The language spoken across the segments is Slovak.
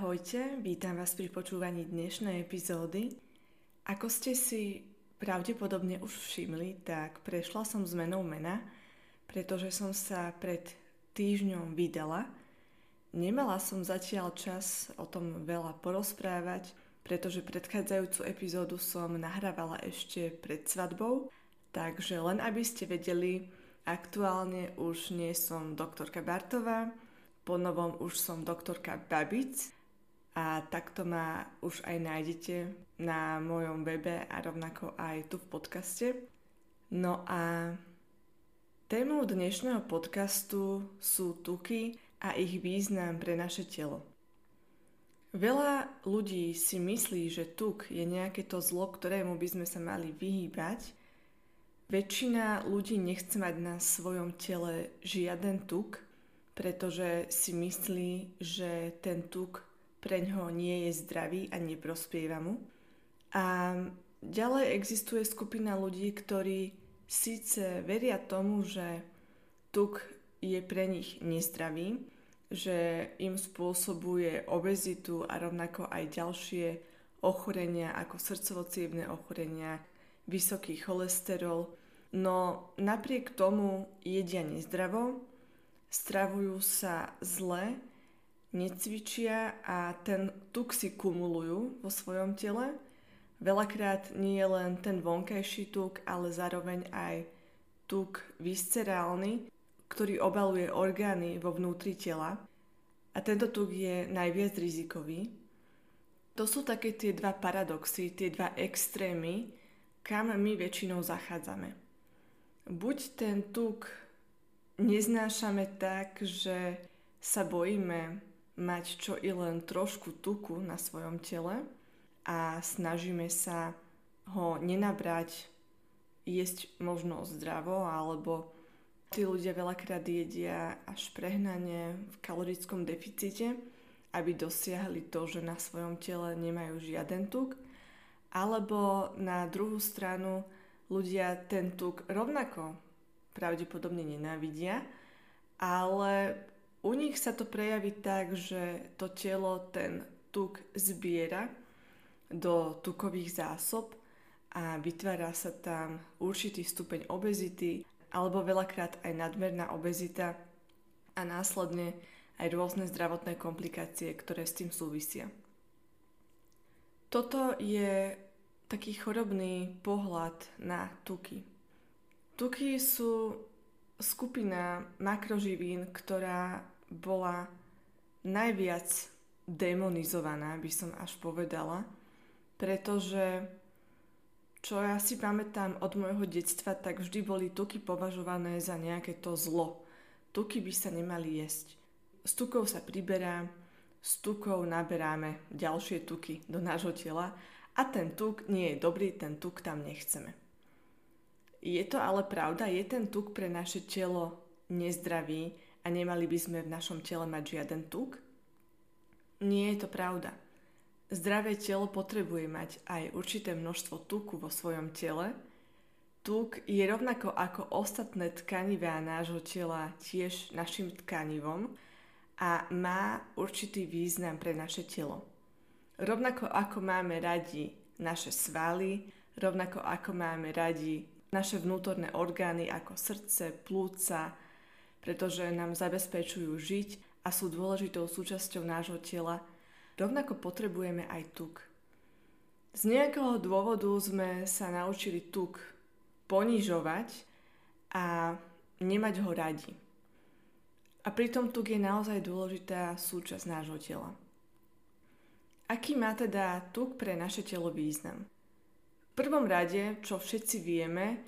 Ahojte, vítam vás pri počúvaní dnešnej epizódy. Ako ste si pravdepodobne už všimli, tak prešla som zmenou mena, pretože som sa pred týždňom vydala. Nemala som zatiaľ čas o tom veľa porozprávať, pretože predchádzajúcu epizódu som nahrávala ešte pred svadbou, takže len aby ste vedeli, aktuálne už nie som doktorka Bartová, po novom už som doktorka Babič. A takto ma už aj nájdete na mojom webe a rovnako aj tu v podcaste. No a témou dnešného podcastu sú tuky a ich význam pre naše telo. Veľa ľudí si myslí, že tuk je nejaké to zlo, ktorému by sme sa mali vyhýbať. Väčšina ľudí nechce mať na svojom tele žiaden tuk, pretože si myslí, že ten tuk preňho nie je zdravý a neprospieva mu. A ďalej existuje skupina ľudí, ktorí síce veria tomu, že tuk je pre nich nezdravý, že im spôsobuje obezitu a rovnako aj ďalšie ochorenia ako srdcovo-cievne ochorenia, vysoký cholesterol. No napriek tomu jedia nezdravo, stravujú sa zle, necvičia a ten tuk si kumulujú vo svojom tele. Veľakrát nie je len ten vonkajší tuk, ale zároveň aj tuk viscerálny, ktorý obaluje orgány vo vnútri tela. A tento tuk je najviac rizikový. To sú také tie dva paradoxy, tie dva extrémy, kam my väčšinou zachádzame. Buď ten tuk neznášame tak, že sa bojíme mať čo i len trošku tuku na svojom tele a snažíme sa ho nenabrať, jesť možno zdravo, alebo tí ľudia veľakrát jedia až prehnane v kalorickom deficite, aby dosiahli to, že na svojom tele nemajú žiaden tuk, alebo na druhú stranu ľudia ten tuk rovnako pravdepodobne nenávidia, ale u nich sa to prejaví tak, že to telo ten tuk zbiera do tukových zásob a vytvára sa tam určitý stupeň obezity alebo veľakrát aj nadmerná obezita a následne aj rôzne zdravotné komplikácie, ktoré s tým súvisia. Toto je taký chorobný pohľad na tuky. Tuky sú skupina makroživín, ktorá bola najviac demonizovaná, by som až povedala, pretože čo ja si pamätám od môjho detstva, tak vždy boli tuky považované za nejaké to zlo. Tuky by sa nemali jesť. Z tukov sa priberá, z tukov naberáme ďalšie tuky do nášho tela a ten tuk nie je dobrý, ten tuk tam nechceme. Je to ale pravda, je ten tuk pre naše telo nezdravý a nemali by sme v našom tele mať žiaden tuk? Nie je to pravda. Zdravé telo potrebuje mať aj určité množstvo tuku vo svojom tele. Tuk je rovnako ako ostatné tkanivá nášho tela tiež našim tkanivom a má určitý význam pre naše telo. Rovnako ako máme radi naše svaly, rovnako ako máme radi naše vnútorné orgány ako srdce, plúca, pretože nám zabezpečujú žiť a sú dôležitou súčasťou nášho tela, rovnako potrebujeme aj tuk. Z nejakého dôvodu sme sa naučili tuk ponižovať a nemať ho radi. A pritom tuk je naozaj dôležitá súčasť nášho tela. Aký má teda tuk pre naše telo význam? V prvom rade, čo všetci vieme,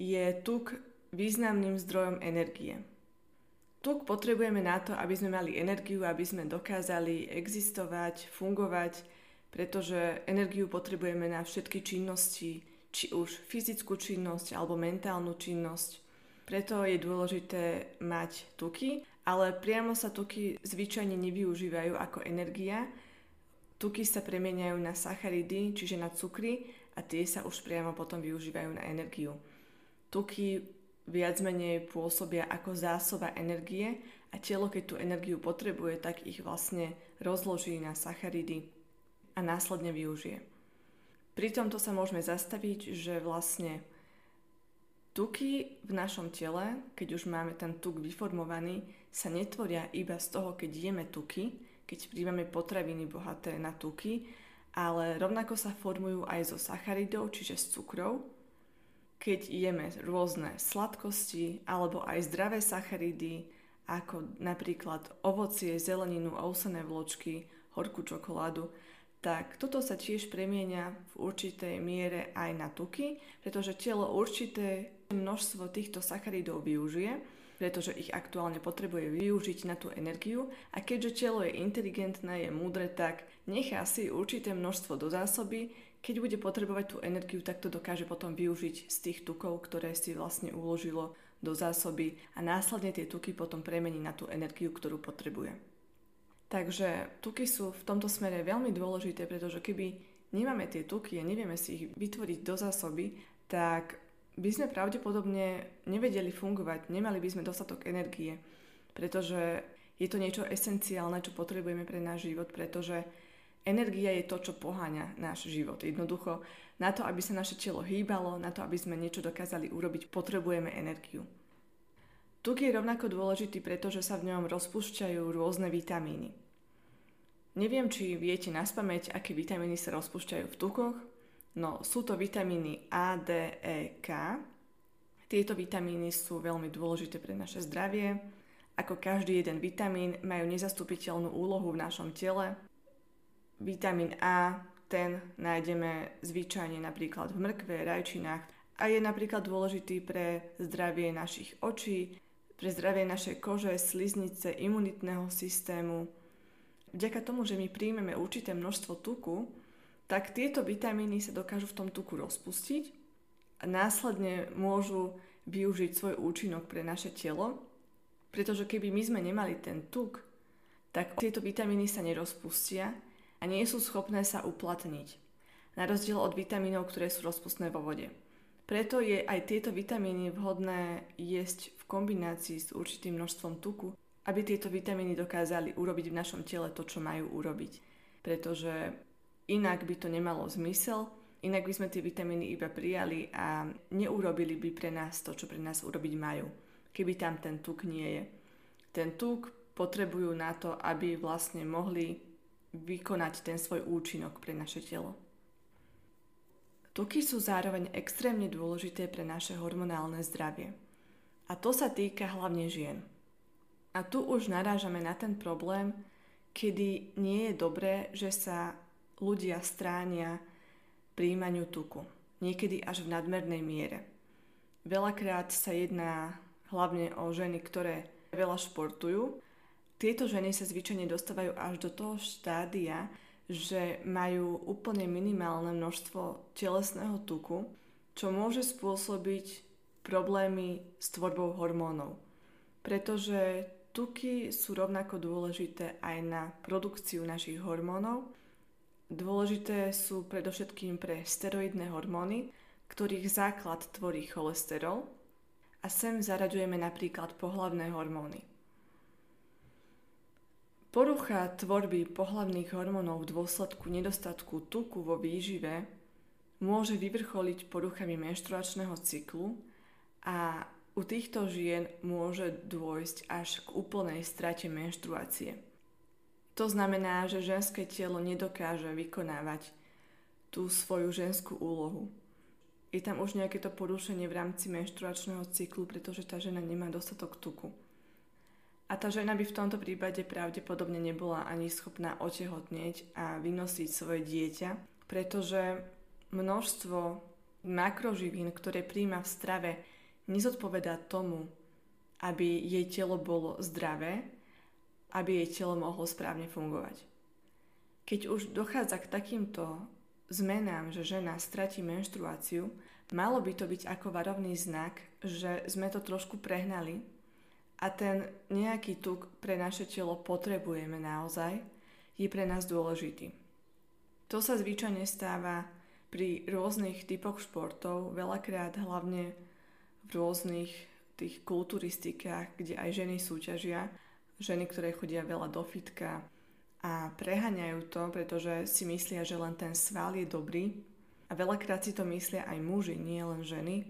je tuk významným zdrojom energie. Tuk potrebujeme na to, aby sme mali energiu, aby sme dokázali existovať, fungovať, pretože energiu potrebujeme na všetky činnosti, či už fyzickú činnosť alebo mentálnu činnosť. Preto je dôležité mať tuky, ale priamo sa tuky zvyčajne nevyužívajú ako energia. Tuky sa premeniajú na sacharidy, čiže na cukry, a tie sa už priamo potom využívajú na energiu. Tuky viac menej pôsobia ako zásoba energie a telo, keď tú energiu potrebuje, tak ich vlastne rozloží na sacharidy a následne využije. Pri tomto sa môžeme zastaviť, že vlastne tuky v našom tele, keď už máme ten tuk vyformovaný, sa netvoria iba z toho, keď jeme tuky, keď príjmame potraviny bohaté na tuky, ale rovnako sa formujú aj zo sacharidov, čiže z cukrov. Keď jeme rôzne sladkosti alebo aj zdravé sacharidy, ako napríklad ovocie, zeleninu, ovsené vločky, horkú čokoládu, tak toto sa tiež premieňa v určitej miere aj na tuky, pretože telo určité množstvo týchto sacharidov využije, pretože ich aktuálne potrebuje využiť na tú energiu, a keďže telo je inteligentné, je múdre, tak nechá si určité množstvo do zásoby, keď bude potrebovať tú energiu, tak to dokáže potom využiť z tých tukov, ktoré si vlastne uložilo do zásoby, a následne tie tuky potom premení na tú energiu, ktorú potrebuje. Takže tuky sú v tomto smere veľmi dôležité, pretože keby nemáme tie tuky a nevieme si ich vytvoriť do zásoby, tak by sme pravdepodobne nevedeli fungovať, nemali by sme dostatok energie, pretože je to niečo esenciálne, čo potrebujeme pre náš život, pretože energia je to, čo poháňa náš život. Jednoducho, na to, aby sa naše telo hýbalo, na to, aby sme niečo dokázali urobiť, potrebujeme energiu. Tuk je rovnako dôležitý, pretože sa v ňom rozpúšťajú rôzne vitamíny. Neviem, či viete naspamäť, aké vitamíny sa rozpúšťajú v tukoch, no sú to vitamíny A, D, E, K. Tieto vitamíny sú veľmi dôležité pre naše zdravie. Ako každý jeden vitamín majú nezastupiteľnú úlohu v našom tele. Vitamín A, ten nájdeme zvyčajne napríklad v mrkve, rajčinách, a je napríklad dôležitý pre zdravie našich očí, pre zdravie našej kože, sliznice, imunitného systému. Vďaka tomu, že my príjmeme určité množstvo tuku, tak tieto vitamíny sa dokážu v tom tuku rozpustiť a následne môžu využiť svoj účinok pre naše telo, pretože keby my sme nemali ten tuk, tak tieto vitamíny sa nerozpustia a nie sú schopné sa uplatniť, na rozdiel od vitamínov, ktoré sú rozpustné vo vode. Preto je aj tieto vitamíny vhodné jesť v kombinácii s určitým množstvom tuku, aby tieto vitamíny dokázali urobiť v našom tele to, čo majú urobiť. Pretože inak by to nemalo zmysel, inak by sme tie vitamíny iba prijali a neurobili by pre nás to, čo pre nás urobiť majú, keby tam ten tuk nie je. Ten tuk potrebujú na to, aby vlastne mohli vykonať ten svoj účinok pre naše telo. Tuky sú zároveň extrémne dôležité pre naše hormonálne zdravie. A to sa týka hlavne žien. A tu už narážame na ten problém, kedy nie je dobré, že sa ľudia stránia príjmaniu tuku. Niekedy až v nadmernej miere. Veľakrát sa jedná hlavne o ženy, ktoré veľa športujú. Tieto ženy sa zvyčajne dostávajú až do toho štádia, že majú úplne minimálne množstvo telesného tuku, čo môže spôsobiť problémy s tvorbou hormónov. Pretože tuky sú rovnako dôležité aj na produkciu našich hormónov. Dôležité sú predovšetkým pre steroidné hormóny, ktorých základ tvorí cholesterol, a sem zaraďujeme napríklad pohlavné hormóny. Porucha tvorby pohlavných hormónov v dôsledku nedostatku tuku vo výžive môže vyvrcholiť poruchami menštruačného cyklu a u týchto žien môže dôjsť až k úplnej strate menštruácie. To znamená, že ženské telo nedokáže vykonávať tú svoju ženskú úlohu. Je tam už nejaké to porušenie v rámci menštruačného cyklu, pretože tá žena nemá dostatok tuku. A tá žena by v tomto prípade pravdepodobne nebola ani schopná otehotnieť a vynosiť svoje dieťa, pretože množstvo makroživín, ktoré príjma v strave, nezodpovedá tomu, aby jej telo bolo zdravé, aby jej telo mohlo správne fungovať. Keď už dochádza k takýmto zmenám, že žena stratí menštruáciu, malo by to byť ako varovný znak, že sme to trošku prehnali a ten nejaký tuk pre naše telo potrebujeme naozaj, je pre nás dôležitý. To sa zvyčajne stáva pri rôznych typoch športov, veľakrát hlavne v rôznych tých kulturistikách, kde aj ženy súťažia, ženy, ktoré chodia veľa do fitka a preháňajú to, pretože si myslia, že len ten sval je dobrý. A veľakrát si to myslia aj muži, nie len ženy.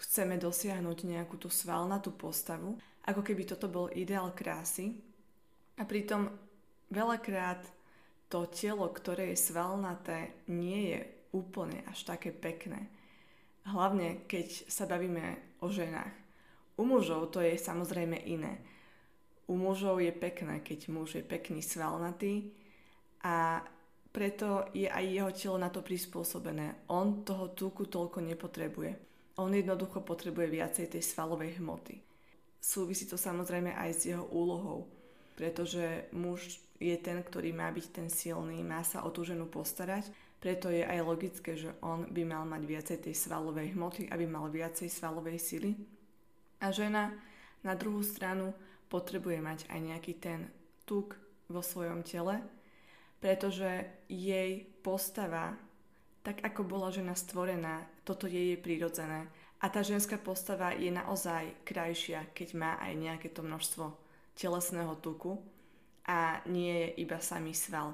Chceme dosiahnuť nejakú tú svalnatú postavu, ako keby toto bol ideál krásy. A pritom veľakrát to telo, ktoré je svalnaté, nie je úplne až také pekné. Hlavne, keď sa bavíme o ženách. U mužov to je samozrejme iné. U mužov je pekné, keď muž je pekný svalnatý a preto je aj jeho telo na to prispôsobené. On toho tuku toľko nepotrebuje. On jednoducho potrebuje viacej tej svalovej hmoty. Súvisí to samozrejme aj s jeho úlohou, pretože muž je ten, ktorý má byť ten silný, má sa o tú ženu postarať, preto je aj logické, že on by mal mať viacej tej svalovej hmoty, aby mal viacej svalovej sily. A žena na druhú stranu potrebuje mať aj nejaký ten tuk vo svojom tele, pretože jej postava, tak ako bola žena stvorená, toto jej je prirodzené. A tá ženská postava je naozaj krajšia, keď má aj nejaké to množstvo telesného tuku a nie je iba samý sval.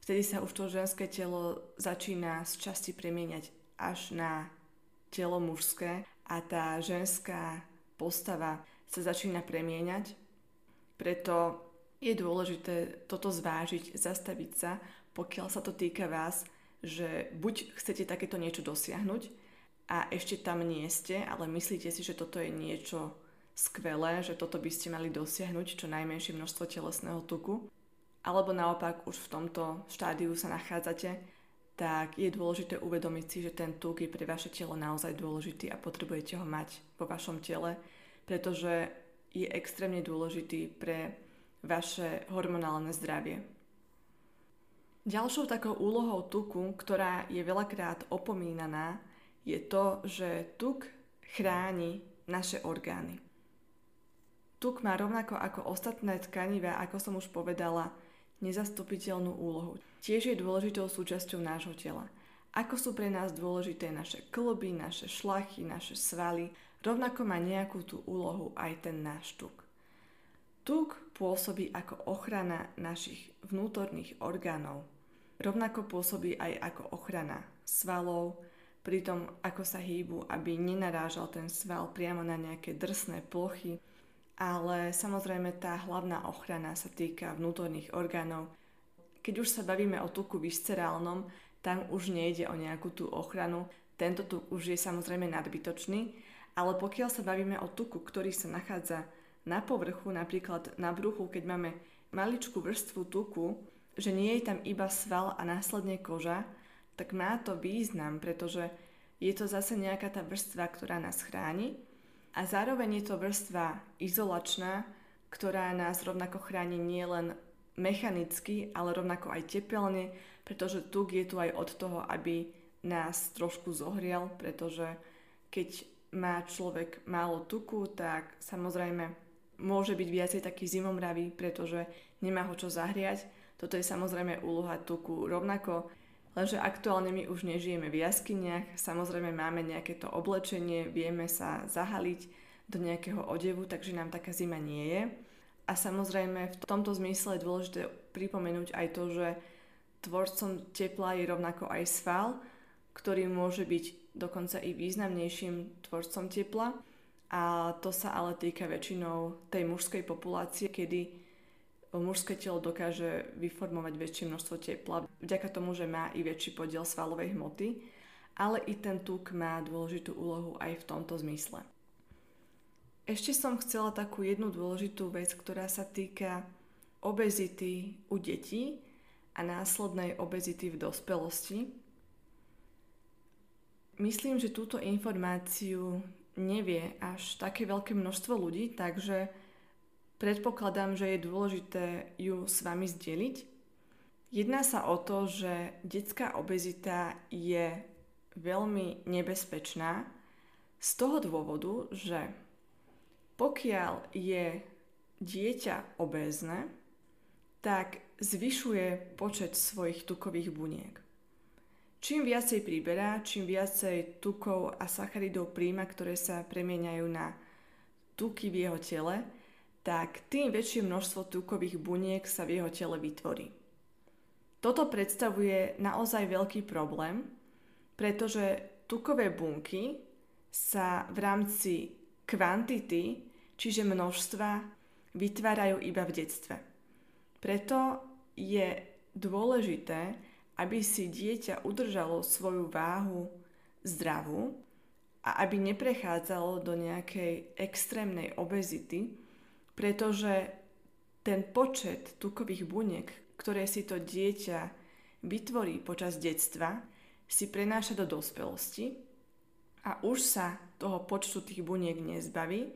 Vtedy sa už to ženské telo začína z časti premieňať až na telo mužské a tá ženská postava sa začína premieňať, preto je dôležité toto zvážiť, zastaviť sa, pokiaľ sa to týka vás, že buď chcete takéto niečo dosiahnuť a ešte tam nie ste, ale myslíte si, že toto je niečo skvelé, že toto by ste mali dosiahnuť čo najmenšie množstvo telesného tuku, alebo naopak už v tomto štádiu sa nachádzate, tak je dôležité uvedomiť si, že ten tuk je pre vaše telo naozaj dôležitý a potrebujete ho mať vo vašom tele, pretože je extrémne dôležitý pre vaše hormonálne zdravie. Ďalšou takou úlohou tuku, ktorá je veľakrát opomínaná, je to, že tuk chráni naše orgány. Tuk má rovnako ako ostatné tkanivá, ako som už povedala, nezastupiteľnú úlohu. Tiež je dôležitou súčasťou nášho tela. Ako sú pre nás dôležité naše kĺby, naše šlachy, naše svaly, rovnako má nejakú tú úlohu aj ten náš tuk. Tuk pôsobí ako ochrana našich vnútorných orgánov. Rovnako pôsobí aj ako ochrana svalov, pri tom ako sa hýbu, aby nenarážal ten sval priamo na nejaké drsné plochy. Ale samozrejme tá hlavná ochrana sa týka vnútorných orgánov. Keď už sa bavíme o tuku viscerálnom, tam už nejde o nejakú tú ochranu. Tento tuk už je samozrejme nadbytočný, ale pokiaľ sa bavíme o tuku, ktorý sa nachádza na povrchu, napríklad na bruchu, keď máme maličkú vrstvu tuku, že nie je tam iba sval a následne koža, tak má to význam, pretože je to zase nejaká tá vrstva, ktorá nás chráni a zároveň je to vrstva izolačná, ktorá nás rovnako chráni nielen mechanicky, ale rovnako aj tepelne, pretože tuk je tu aj od toho, aby nás trošku zohrial, pretože keď má človek málo tuku, tak samozrejme môže byť viacej taký zimomravý, pretože nemá ho čo zahriať. Toto je samozrejme úloha tuku rovnako, lenže aktuálne my už nežijeme v jaskyniach, samozrejme máme nejaké to oblečenie, vieme sa zahaliť do nejakého odevu, takže nám taká zima nie je. A samozrejme v tomto zmysle je dôležité pripomenúť aj to, že tvorcom tepla je rovnako aj sval, ktorý môže byť dokonca i významnejším tvorcom tepla. A to sa ale týka väčšinou tej mužskej populácie, kedy mužské telo dokáže vyformovať väčšie množstvo tepla vďaka tomu, že má i väčší podiel svalovej hmoty, ale i ten tuk má dôležitú úlohu aj v tomto zmysle. Ešte som chcela takú jednu dôležitú vec, ktorá sa týka obezity u detí a následnej obezity v dospelosti. Myslím, že túto informáciu nevie až také veľké množstvo ľudí, takže predpokladám, že je dôležité ju s vami zdieľiť. Jedná sa o to, že detská obezita je veľmi nebezpečná z toho dôvodu, že pokiaľ je dieťa obézne, tak zvyšuje počet svojich tukových buniek. Čím viacej priberá, čím viacej tukov a sacharidov príjma, ktoré sa premieňajú na tuky v jeho tele, tak tým väčšie množstvo tukových buniek sa v jeho tele vytvorí. Toto predstavuje naozaj veľký problém, pretože tukové bunky sa v rámci kvantity, čiže množstva, vytvárajú iba v detstve. Preto je dôležité, aby si dieťa udržalo svoju váhu zdravú a aby neprechádzalo do nejakej extrémnej obezity, pretože ten počet tukových buniek, ktoré si to dieťa vytvorí počas detstva, si prenáša do dospelosti a už sa toho počtu tých buniek nezbaví.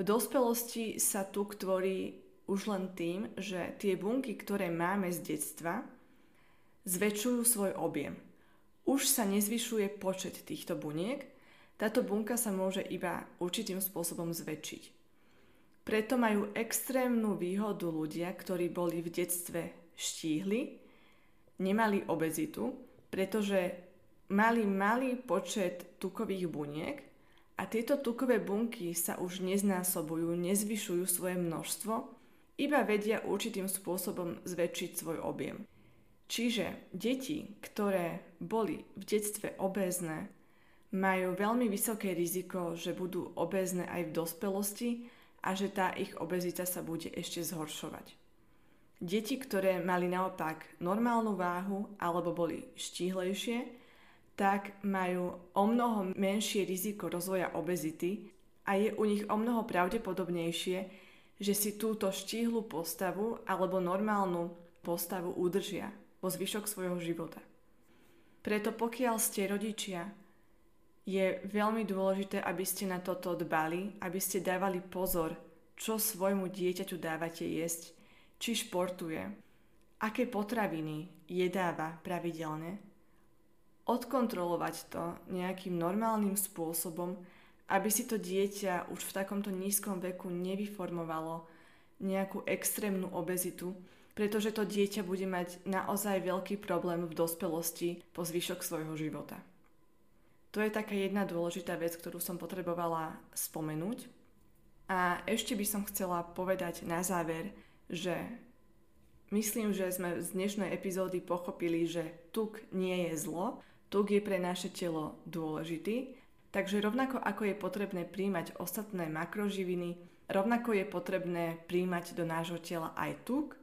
V dospelosti sa tuk tvorí už len tým, že tie bunky, ktoré máme z detstva, zväčšujú svoj objem. Už sa nezvyšuje počet týchto buniek, táto bunka sa môže iba určitým spôsobom zväčšiť. Preto majú extrémnu výhodu ľudia, ktorí boli v detstve štíhli, nemali obezitu, pretože mali malý počet tukových buniek a tieto tukové bunky sa už neznásobujú, nezvyšujú svoje množstvo, iba vedia určitým spôsobom zväčšiť svoj objem. Čiže deti, ktoré boli v detstve obézne, majú veľmi vysoké riziko, že budú obézne aj v dospelosti a že tá ich obezita sa bude ešte zhoršovať. Deti, ktoré mali naopak normálnu váhu alebo boli štíhlejšie, tak majú omnoho menšie riziko rozvoja obezity a je u nich omnoho pravdepodobnejšie, že si túto štíhlu postavu alebo normálnu postavu udržia po zvyšok svojho života. Preto pokiaľ ste rodičia, je veľmi dôležité, aby ste na toto dbali, aby ste dávali pozor, čo svojmu dieťaťu dávate jesť, či športuje, aké potraviny jedáva pravidelne. Odkontrolovať to nejakým normálnym spôsobom, aby si to dieťa už v takomto nízkom veku nevyformovalo nejakú extrémnu obezitu, pretože to dieťa bude mať naozaj veľký problém v dospelosti po zvyšok svojho života. To je taká jedna dôležitá vec, ktorú som potrebovala spomenúť. A ešte by som chcela povedať na záver, že myslím, že sme z dnešnej epizódy pochopili, že tuk nie je zlo, tuk je pre naše telo dôležitý, takže rovnako ako je potrebné príjmať ostatné makroživiny, rovnako je potrebné príjmať do nášho tela aj tuk.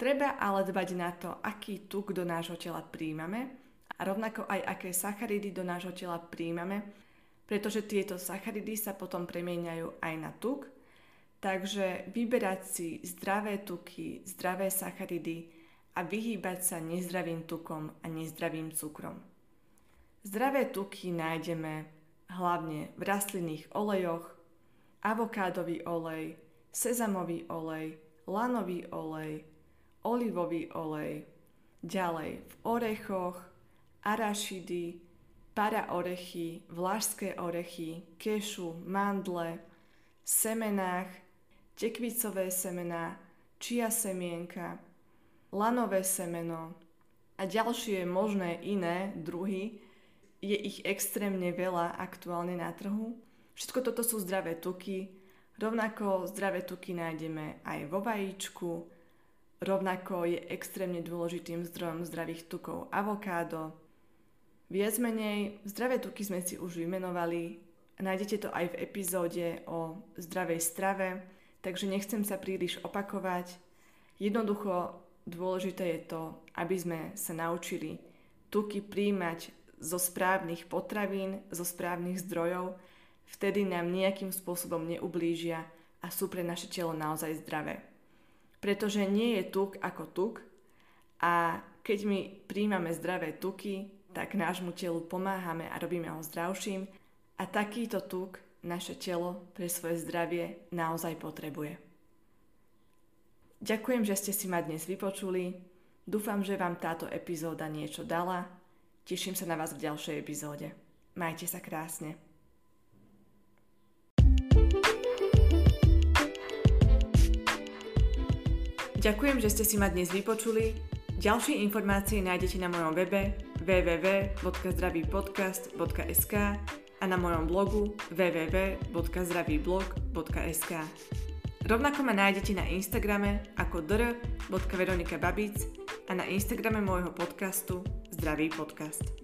Treba ale dbať na to, aký tuk do nášho tela príjmame a rovnako aj aké sacharidy do nášho tela príjmame, pretože tieto sacharidy sa potom premieňajú aj na tuk. Takže vyberať si zdravé tuky, zdravé sacharidy a vyhýbať sa nezdravým tukom a nezdravým cukrom. Zdravé tuky nájdeme hlavne v rastlinných olejoch, avokádový olej, sezamový olej, lanový olej, olivový olej, ďalej v orechoch, arašidy, paraorechy, vlašské orechy, kešu, mandle, semenách, tekvicové semená, chia semienka, lanové semeno a ďalšie možné iné druhy. Je ich extrémne veľa aktuálne na trhu. Všetko toto sú zdravé tuky. Rovnako zdravé tuky nájdeme aj vo vajíčku. Rovnako je extrémne dôležitým zdrojom zdravých tukov avokádo. Viac menej, zdravé tuky sme si už vymenovali. Nájdete to aj v epizóde o zdravej strave, takže nechcem sa príliš opakovať. Jednoducho dôležité je to, aby sme sa naučili tuky príjmať zo správnych potravín, zo správnych zdrojov. Vtedy nám nejakým spôsobom neublížia a sú pre naše telo naozaj zdravé. Pretože nie je tuk ako tuk a keď my príjmame zdravé tuky, tak nášmu telu pomáhame a robíme ho zdravším a takýto tuk naše telo pre svoje zdravie naozaj potrebuje. Ďakujem, že ste si ma dnes vypočuli. Dúfam, že vám táto epizóda niečo dala. Teším sa na vás v ďalšej epizóde. Majte sa krásne. Ďakujem, že ste si ma dnes vypočuli. Ďalšie informácie nájdete na mojom webe www.zdravypodcast.sk a na mojom blogu www.zdravyblog.sk. Rovnako ma nájdete na Instagrame ako dr.veronikababic a na Instagrame môjho podcastu Zdravý podcast.